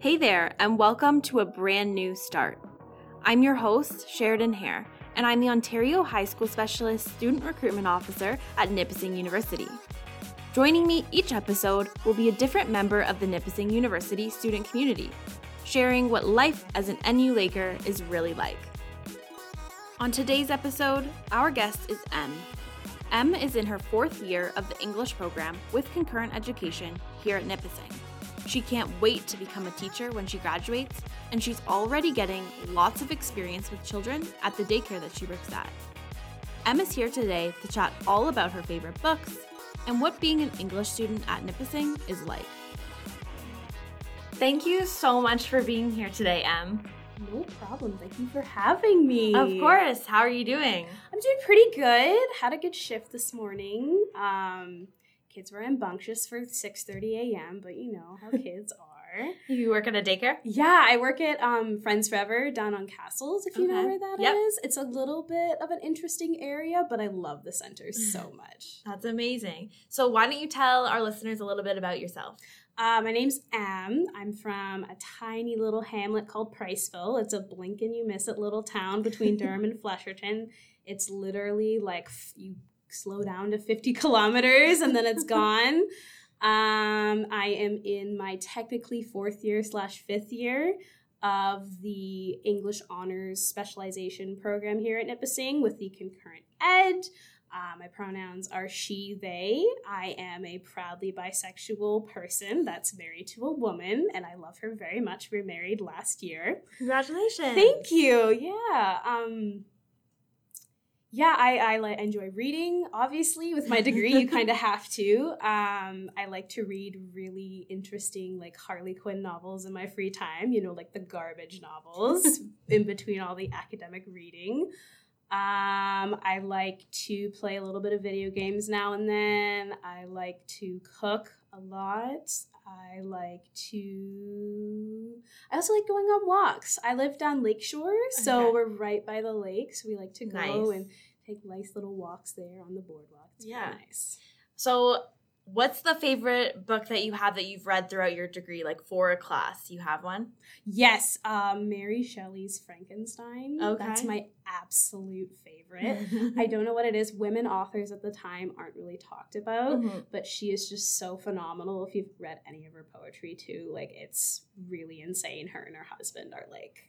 Hey there, and welcome to A Brand New Start. I'm your host, Sheridan Hare, and I'm the Ontario High School Specialist Student Recruitment Officer at Nipissing University. Joining me each episode will be a different member of the Nipissing University student community, sharing what life as an NU Laker is really like. On today's episode, our guest is M. M is in her fourth year of the English program with Concurrent Education here at Nipissing. She can't wait to become a teacher when she graduates, and she's already getting lots of experience with children at the daycare that she works at. Em is here today to chat all about her favorite books and what being an English student at Nipissing is like. Thank you so much for being here today, Em. No problem. Thank you for having me. Of course. How are you doing? I'm doing pretty good. Had a good shift this morning. Kids were rambunctious for 6:30 a.m., but you know how kids are. You work at a daycare? Yeah, I work at Friends Forever down on Castles, if you know where that is. It's a little bit of an interesting area, but I love the center so much. That's amazing. So why don't you tell our listeners a little bit about yourself? My name's Em. I'm from a tiny little hamlet called Priceville. It's a blink and you miss it little town between Durham and Flesherton. It's literally like you slow down to 50 kilometers and then it's gone. I am in my technically fourth year / fifth year of the English Honors Specialization program here at Nipissing with the Concurrent Ed. My pronouns are she, they. I am a proudly bisexual person that's married to a woman, and I love her very much. We were married last year. Congratulations. Thank you. Yeah. I enjoy reading, obviously. With my degree, you kind of have to. I like to read really interesting, like, Harley Quinn novels in my free time. You know, like the garbage novels in between all the academic reading. I like to play a little bit of video games now and then. I like to cook a lot. I also like going on walks. I live down Lakeshore, so we're right by the lake, so we like to go and take nice little walks there on the boardwalk. It's pretty nice. So what's the favorite book that you have that you've read throughout your degree, like for a class? You have one? Yes, Mary Shelley's Frankenstein. Okay. That's my absolute favorite. I don't know what it is. Women authors at the time aren't really talked about, but she is just so phenomenal. If you've read any of her poetry too, like it's really insane. Her and her husband are like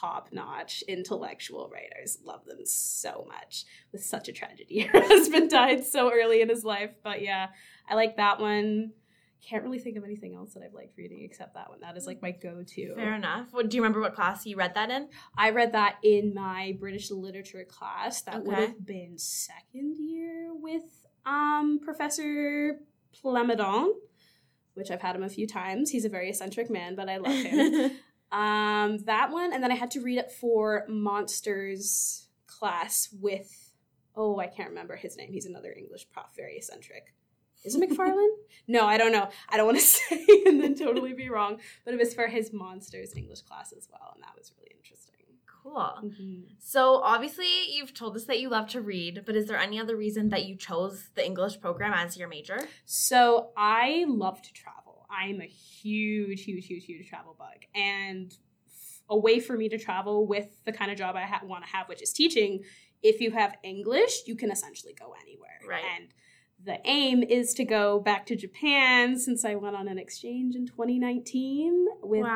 top-notch intellectual writers. Love them so much. With such a tragedy. Her husband died so early in his life, but yeah, I like that one. Can't really think of anything else that I've liked reading except that one. That is like my go-to. Fair enough. Do you remember what class you read that in? I read that in my British literature class. That would have been second year with Professor Plemidon, which I've had him a few times. He's a very eccentric man, but I love him. That one, and then I had to read it for Monsters class with, I can't remember his name. He's another English prof, very eccentric. Is it McFarlane? No, I don't know. I don't want to say and then totally be wrong, but it was for his Monsters English class as well, and that was really interesting. Cool. Mm-hmm. So obviously you've told us that you love to read, but is there any other reason that you chose the English program as your major? So I love to travel. I'm a huge travel bug, and a way for me to travel with the kind of job I want to have, which is teaching, if you have English, you can essentially go anywhere. Right. And the aim is to go back to Japan, since I went on an exchange in 2019 with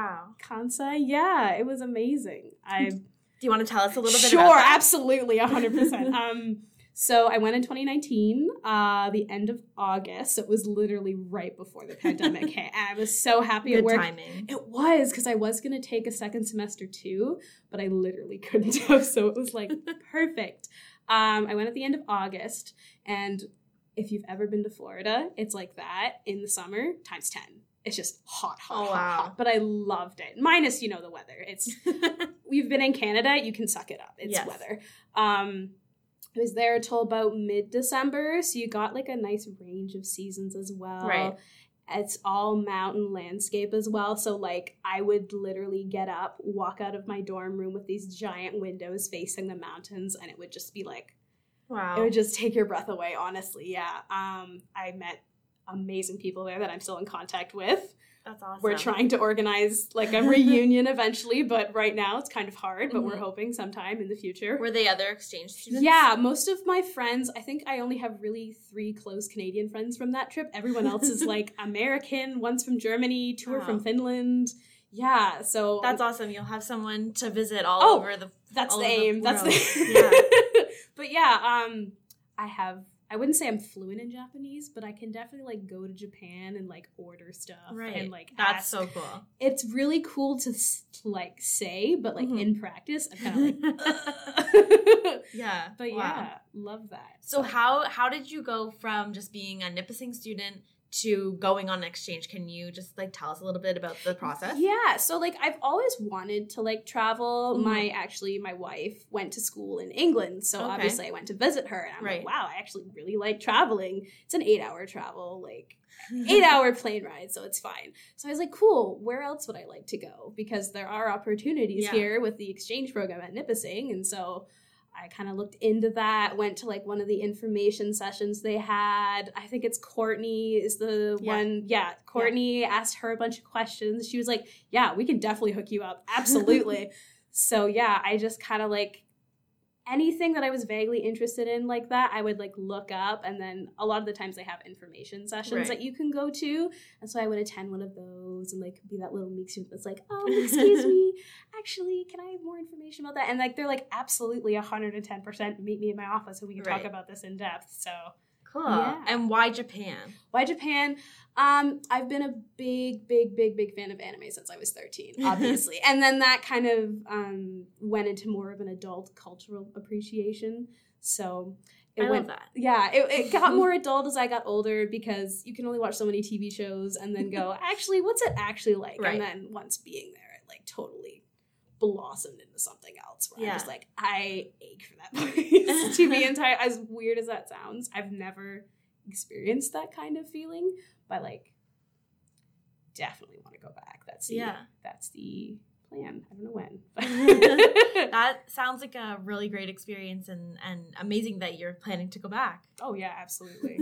Kansai. Yeah, it was amazing. Do you want to tell us a little bit about that? Sure, absolutely, 100%. So I went in 2019, the end of August. It was literally right before the pandemic hit. And I was so happy at work. Good timing. It was, because I was going to take a second semester too, but I literally couldn't have. So it was like perfect. I went at the end of August. And if you've ever been to Florida, it's like that in the summer times 10. It's just hot. But I loved it. Minus, you know, the weather. We've been in Canada. You can suck it up. It's weather. I was there till about mid-December, so you got like a nice range of seasons as well. Right. It's all mountain landscape as well, so like I would literally get up, walk out of my dorm room with these giant windows facing the mountains, and it would just be like, it would just take your breath away, honestly, I met amazing people there that I'm still in contact with. That's awesome. We're trying to organize like a reunion eventually, but right now it's kind of hard, but mm-hmm. we're hoping sometime in the future. Were they other exchange students? Yeah, most of my friends, I think I only have really 3 close Canadian friends from that trip. Everyone else is like American, one's from Germany, 2 are from Finland. Yeah, so. That's awesome. You'll have someone to visit all over the world. That's the aim. That's the yeah. But yeah, I wouldn't say I'm fluent in Japanese, but I can definitely, like, go to Japan and, like, order stuff. Right. And, like, that's so cool. It's really cool to, like, say, but, like, mm-hmm. in practice, I'm kind of like, yeah. But, wow. yeah, love that. So how did you go from just being a Nipissing student to going on an exchange? Can you just, like, tell us a little bit about the process? Yeah. So, like, I've always wanted to, like, travel. Mm. My wife went to school in England. So, obviously, I went to visit her. And I'm right. like, wow, I actually really like traveling. It's an 8-hour travel, like, 8-hour plane ride, so it's fine. So I was like, cool, where else would I like to go? Because there are opportunities yeah. here with the exchange program at Nipissing. And so I kind of looked into that, went to, like, one of the information sessions they had. I think it's Courtney is the yeah. one. Yeah, Courtney yeah. asked her a bunch of questions. She was like, yeah, we can definitely hook you up. Absolutely. So, yeah, I just kind of, like, anything that I was vaguely interested in like that, I would, like, look up. And then a lot of the times they have information sessions right. that you can go to. And so I would attend one of those and, like, be that little meek student that's like, oh, excuse me, actually, can I have more information about that? And, like, they're like, absolutely 110% meet me in my office and we can right. talk about this in depth. So cool. Yeah. And why Japan? Why Japan? I've been a big fan of anime since I was 13, obviously. And then that kind of went into more of an adult cultural appreciation. So I love that. Yeah, it got more adult as I got older because you can only watch so many TV shows and then go, actually, what's it actually like? Right. And then once being there, it like totally blossomed into something else where yeah. I'm just like, I ache for that place to be entire. As weird as that sounds, I've never experienced that kind of feeling, but like definitely want to go back. That's the plan. I don't know when. That sounds like a really great experience and amazing that you're planning to go back. Oh yeah, absolutely.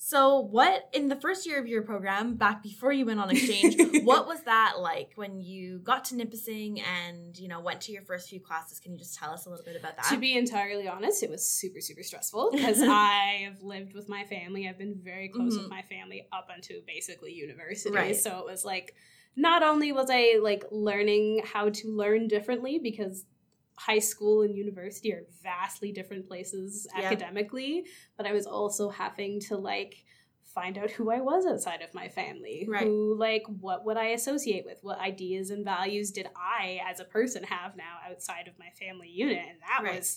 So what, in the first year of your program, back before you went on exchange, what was that like when you got to Nipissing and, you know, went to your first few classes? Can you just tell us a little bit about that? To be entirely honest, it was super, super stressful because I have lived with my family. I've been very close mm-hmm. with my family up until basically university. Right. So it was like, not only was I like learning how to learn differently because high school and university are vastly different places yeah. academically, but I was also having to like find out who I was outside of my family, right. who like what would I associate with, what ideas and values did I as a person have now outside of my family unit, and that right.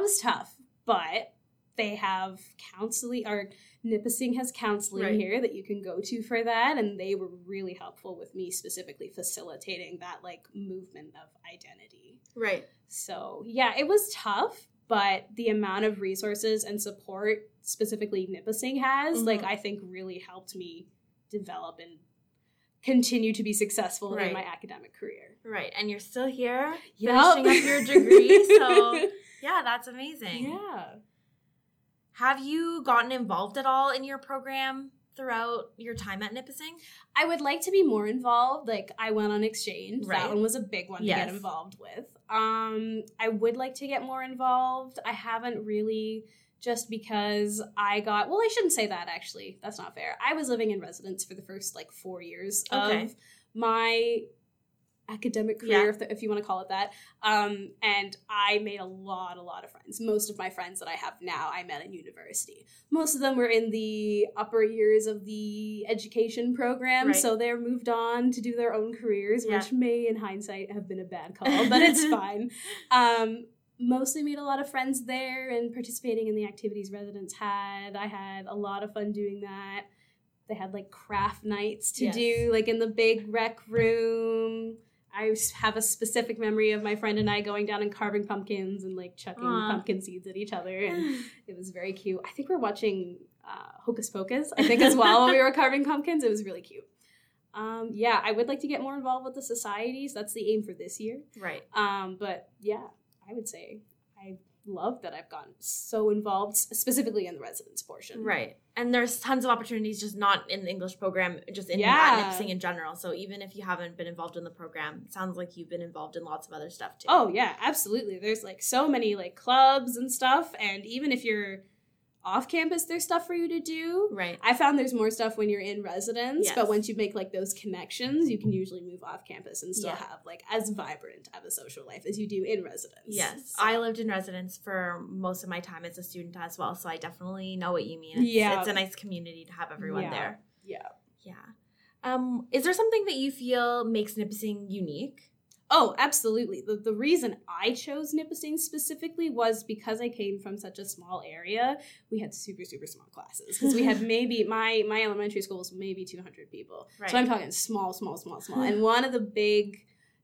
was tough. But they have counseling, or Nipissing has counseling right. here that you can go to for that, and they were really helpful with me specifically facilitating that like movement of identity. Right. So yeah, it was tough, but the amount of resources and support specifically Nipissing has, mm-hmm. like I think really helped me develop and continue to be successful right. in my academic career. Right. And you're still here yep. finishing up your degree. So yeah, that's amazing. Yeah. Have you gotten involved at all in your program throughout your time at Nipissing? I would like to be more involved. Like, I went on exchange. Right. That one was a big one yes. to get involved with. I would like to get more involved. I haven't really, just because I shouldn't say that, actually. That's not fair. I was living in residence for the first, like, 4 years okay. of my academic career, yeah. if you want to call it that. And I made a lot of friends. Most of my friends that I have now, I met in university. Most of them were in the upper years of the education program, right. so they're moved on to do their own careers, yeah. which may, in hindsight, have been a bad call, but it's fine. Mostly made a lot of friends there and participating in the activities residents had. I had a lot of fun doing that. They had, like, craft nights to yes. do, like, in the big rec room. I have a specific memory of my friend and I going down and carving pumpkins and, like, chucking pumpkin seeds at each other. And it was very cute. I think we're watching Hocus Pocus, I think, as well, when we were carving pumpkins. It was really cute. Yeah, I would like to get more involved with the societies. That's the aim for this year. Right. But, yeah, I would say I love that I've gotten so involved, specifically in the residence portion. Right. And there's tons of opportunities, just not in the English program, just in Nipissing in general. So even if you haven't been involved in the program, it sounds like you've been involved in lots of other stuff too. Oh, yeah, absolutely. There's like so many like clubs and stuff. And even if you're off campus, there's stuff for you to do. Right. I found there's more stuff when you're in residence, yes. But once you make like those connections, you can usually move off campus and still have like as vibrant of a social life as you do in residence. Yes. So. I lived in residence for most of my time as a student as well, so I definitely know what you mean. It's a nice community to have everyone there. Yeah. Yeah. Is there something that you feel makes Nipissing unique? Oh, absolutely. The reason I chose Nipissing specifically was because I came from such a small area. We had super, super small classes because we had maybe, my elementary school was maybe 200 people. Right. So I'm talking small. And one of the big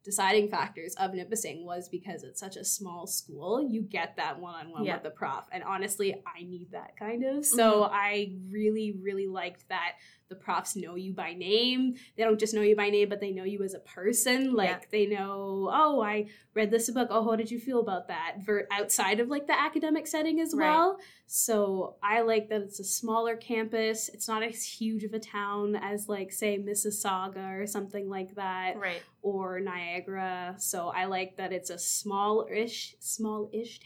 deciding factors of Nipissing was because it's such a small school, you get that one-on-one with the prof. And honestly, I need that kind of. So I really, really liked that the profs know you by name. They don't just know you by name, but they know you as a person. Like they know, oh, I read this book. Oh, how did you feel about that? Outside of like the academic setting as well. So I like that it's a smaller campus. It's not as huge of a town as like say Mississauga or something like that. Right. Or Niagara. So I like that it's a small-ish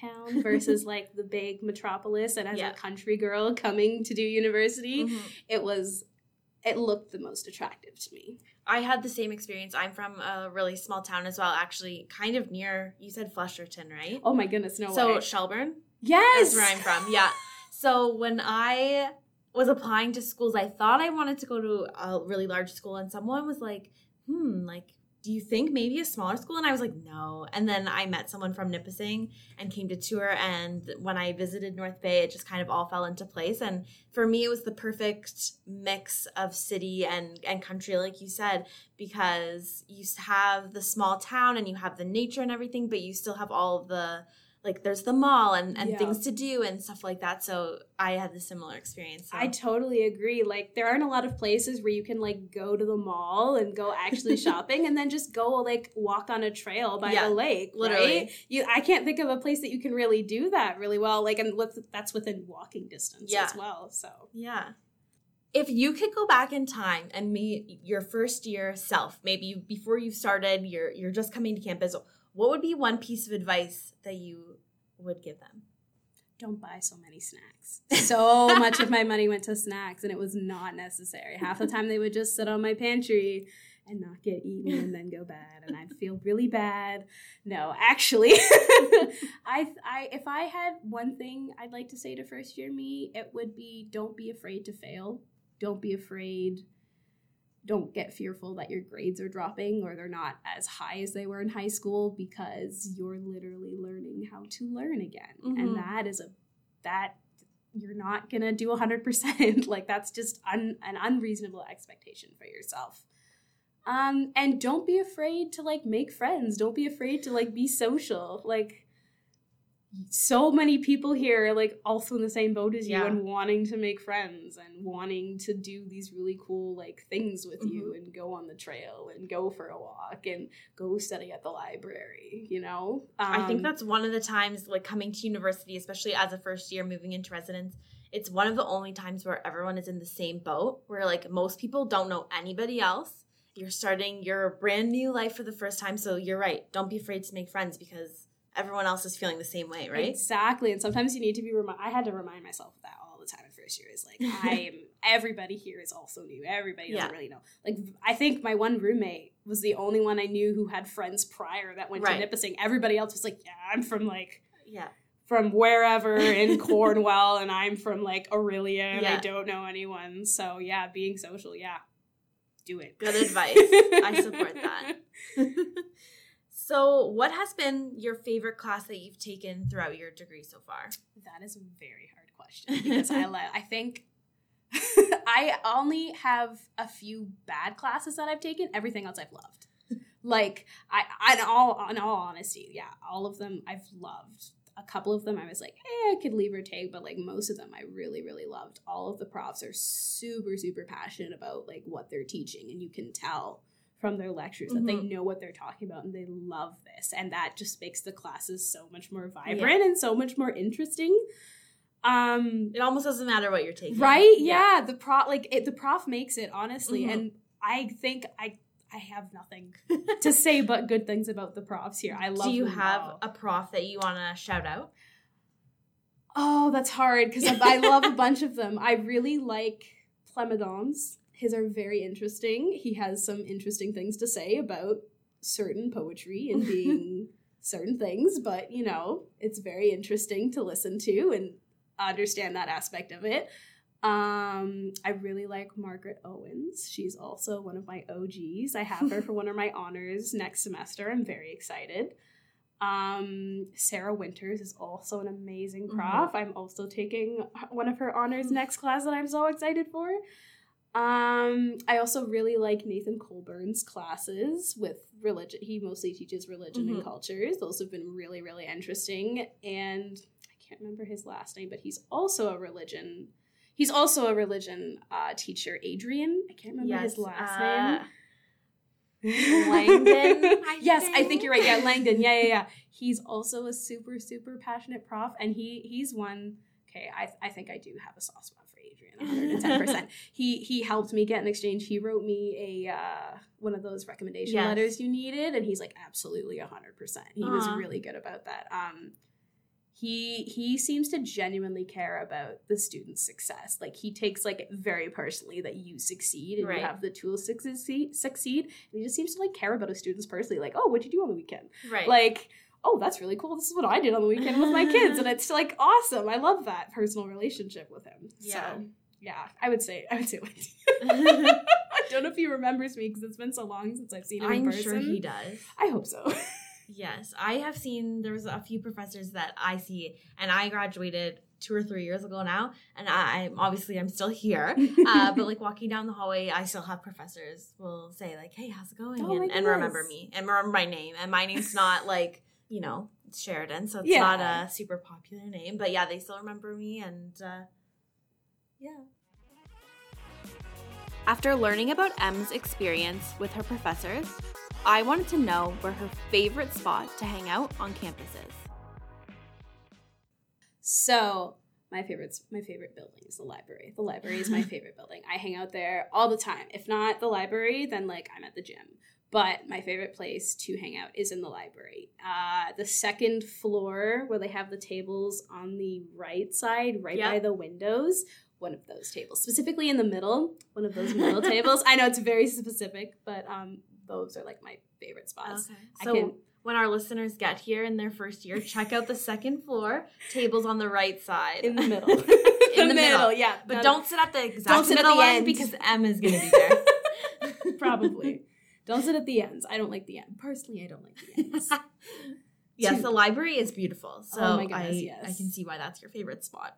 town versus like the big metropolis. And as a country girl coming to do university, it looked the most attractive to me. I had the same experience. I'm from a really small town as well, actually, kind of near, you said Flesherton, right? Oh my goodness, no way. So Shelburne? Yes! That's where I'm from, yeah. So when I was applying to schools, I thought I wanted to go to a really large school, and someone was like, do you think maybe a smaller school? And I was like, no. And then I met someone from Nipissing and came to tour. And when I visited North Bay, it just kind of all fell into place. And for me, it was the perfect mix of city and country, like you said, because you have the small town and you have the nature and everything, but you still have all of the, like, there's the mall and things to do and stuff like that. So I had the similar experience. So. I totally agree. Like, there aren't a lot of places where you can, like, go to the mall and go actually shopping and then just go, like, walk on a trail by the lake. Literally. Right? I can't think of a place that you can really do that really well. Like, and that's within walking distance as well. So, yeah. If you could go back in time and meet your first year self, maybe before you started, you're just coming to campus, what would be one piece of advice that you would give them? Don't buy so many snacks. So much of my money went to snacks, and it was not necessary. Half the time they would just sit on my pantry and not get eaten and then go bad, and I'd feel really bad. No, actually, if I had one thing I'd like to say to first year me, it would be don't be afraid to fail. Don't be afraid. Don't get fearful that your grades are dropping or they're not as high as they were in high school, because you're literally learning how to learn again. Mm-hmm. And that you're not going to do 100%. Like, that's just an unreasonable expectation for yourself. And don't be afraid to, like, make friends. Don't be afraid to, like, be social. Like, so many people here are, like, also in the same boat as you and wanting to make friends and wanting to do these really cool, like, things with you and go on the trail and go for a walk and go study at the library, you know? I think that's one of the times, like, coming to university, especially as a first year moving into residence, it's one of the only times where everyone is in the same boat, where, like, most people don't know anybody else. You're starting your brand new life for the first time, so you're right. Don't be afraid to make friends, because everyone else is feeling the same way, right? Exactly. And sometimes you need to be I had to remind myself of that all the time in first year. Is like, everybody here is also new. Everybody doesn't really know. Like, I think my one roommate was the only one I knew who had friends prior that went to Nipissing. Everybody else was like, I'm from, like, from wherever in Cornwall, and I'm from, like, Aurelia, and I don't know anyone. So, being social, do it. Good advice. I support that. So what has been your favorite class that you've taken throughout your degree so far? That is a very hard question, because I think I only have a few bad classes that I've taken. Everything else I've loved. Like, in all honesty, all of them I've loved. A couple of them I was like, I could leave or take, but, like, most of them I really, really loved. All of the profs are super, super passionate about, like, what they're teaching, and you can tell from their lectures, that they know what they're talking about and they love this. And that just makes the classes so much more vibrant and so much more interesting. It almost doesn't matter what you're taking. Right? Yeah. The prof makes it, honestly. Mm-hmm. And I think I have nothing to say but good things about the profs here. I love. Do you have a prof that you want to shout out? Oh, that's hard because I love a bunch of them. I really like Plemidon's. His are very interesting. He has some interesting things to say about certain poetry and being certain things, but you know, it's very interesting to listen to and understand that aspect of it. I really like Margaret Owens. She's also one of my OGs. I have her for one of my honors next semester. I'm very excited. Sarah Winters is also an amazing prof. I'm also taking one of her honors next class that I'm so excited for. I also really like Nathan Colburn's classes with religion. He mostly teaches religion and cultures. Those have been really, really interesting. And I can't remember his last name, but he's also a religion teacher, Adrian. I can't remember his last name. Langdon. I think you're right. Yeah, Langdon. Yeah. He's also a super, super passionate prof, and he's one. Okay, I think I do have a soft spot for Adrian, 110%. He helped me get an exchange. He wrote me a one of those recommendation letters you needed, and he's like, absolutely 100%. He was really good about that. He seems to genuinely care about the student's success. Like, he takes, like, very personally that you succeed and you have the tools to succeed. And he just seems to, like, care about his students personally. Like, oh, what'd you do on the weekend? Right. Like, oh, that's really cool. This is what I did on the weekend with my kids. And it's, like, awesome. I love that personal relationship with him. Yeah. So, yeah, I would say I don't know if he remembers me because it's been so long since I've seen him in person. I'm sure he does. I hope so. Yes, I have seen, there was a few professors that I see, and I graduated 2 or 3 years ago now, and I'm still here, but like walking down the hallway, I still have professors will say like, hey, how's it going, and remember me, and remember my name, and my name's not like, you know, Sheridan, so it's not a super popular name, but yeah, they still remember me, and yeah. After learning about M's experience with her professors, I wanted to know where her favorite spot to hang out on campus is. So, my favorite building is the library. The library is my favorite building. I hang out there all the time. If not the library, then like I'm at the gym. But my favorite place to hang out is in the library. The second floor where they have the tables on the right side, by the windows. One of those tables, specifically in the middle, one of those middle tables. I know it's very specific, but those are like my favorite spots. Okay. When our listeners get here in their first year, check out the second floor, tables on the right side. In the middle. In the middle. But don't sit at the exact middle end because M is going to be there. Probably. Don't sit at the ends. I don't like the end. Personally, I don't like the ends. Yes, the library is beautiful. So oh my goodness, yes. I can see why that's your favorite spot.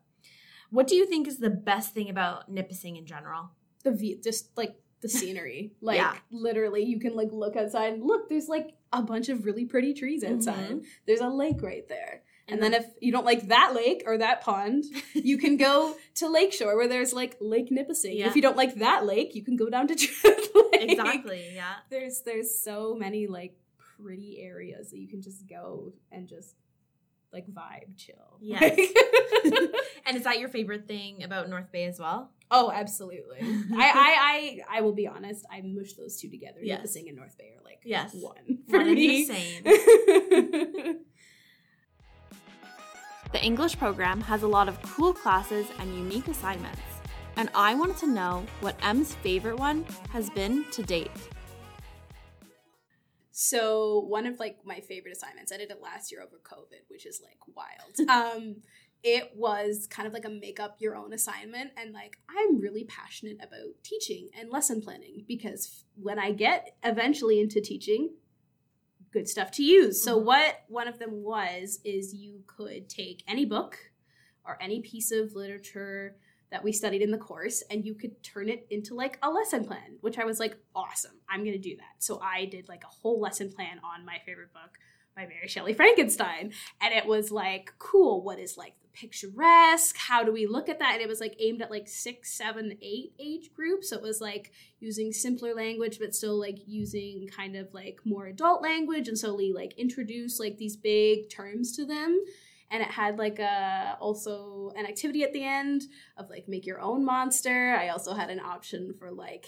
What do you think is the best thing about Nipissing in general? The scenery. Like, literally, you can, like, look outside and look, there's, like, a bunch of really pretty trees outside. Mm-hmm. There's a lake right there. And then if you don't like that lake or that pond, you can go to Lakeshore where there's, like, Lake Nipissing. Yeah. If you don't like that lake, you can go down to Drift Lake. Exactly, yeah. There's so many, like, pretty areas that you can just go and just, like, vibe chill. Yes. Like. And is that your favorite thing about North Bay as well? Oh, absolutely. I will be honest. I mush those two together. Yes. Nipissing and North Bay are like one for me. The English program has a lot of cool classes and unique assignments. And I wanted to know what M's favorite one has been to date. So one of like my favorite assignments, I did it last year over COVID, which is like wild. It was kind of like a make up your own assignment. And like, I'm really passionate about teaching and lesson planning because when I get eventually into teaching, good stuff to use. So what one of them was is you could take any book or any piece of literature that we studied in the course and you could turn it into like a lesson plan, which I was like, awesome, I'm going to do that. So I did like a whole lesson plan on my favorite book, by Mary Shelley Frankenstein. And it was like, cool, what is like the picturesque? How do we look at that? And it was like aimed at like 6, 7, 8 age groups. So it was like using simpler language, but still like using kind of like more adult language. And so we like introduced like these big terms to them. And it had like also an activity at the end of like make your own monster. I also had an option for like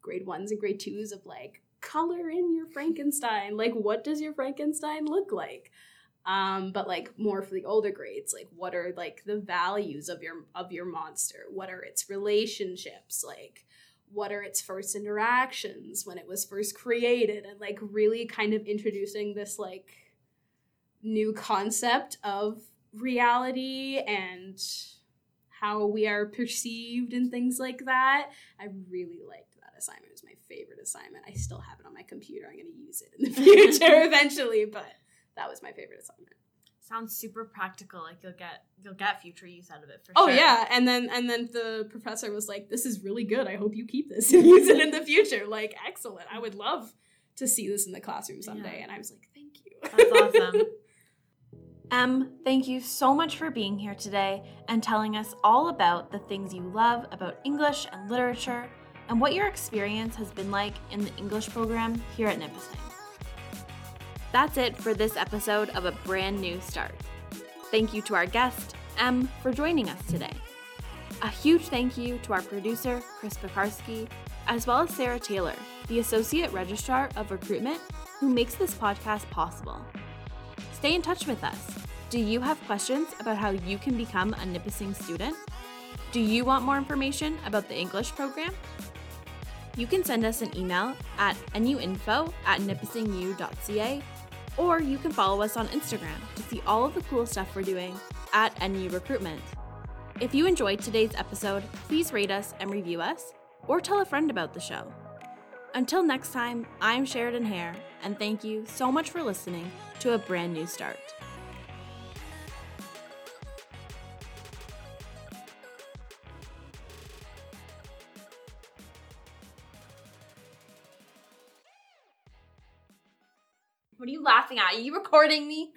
grade 1s and grade 2s of like color in your Frankenstein. Like what does your Frankenstein look like? But like more for the older grades, like what are like the values of your monster? What are its relationships? Like what are its first interactions when it was first created? And like really kind of introducing this like new concept of reality and how we are perceived and things like that. I really liked that assignment. It was my favorite assignment. I still have it on my computer. I'm going to use it in the future eventually, but that was my favorite assignment. Sounds super practical. Like you'll get future use out of it for sure. Oh yeah, and then the professor was like, "This is really good. I hope you keep this and use it in the future." Like, excellent. I would love to see this in the classroom someday. Yeah. And I was like, "Thank you." That's awesome. Thank you so much for being here today and telling us all about the things you love about English and literature and what your experience has been like in the English program here at Nipissing. That's it for this episode of A Brand New Start. Thank you to our guest, Em, for joining us today. A huge thank you to our producer, Chris Bukarski, as well as Sarah Taylor, the Associate Registrar of Recruitment, who makes this podcast possible. Stay in touch with us. Do you have questions about how you can become a Nipissing student? Do you want more information about the English program? You can send us an email at NUinfo@nipissingu.ca, or you can follow us on Instagram to see all of the cool stuff we're doing at NU Recruitment. If you enjoyed today's episode, please rate us and review us, or tell a friend about the show. Until next time, I'm Sheridan Hare, and thank you so much for listening to A Brand New Start. What are you laughing at? Are you recording me?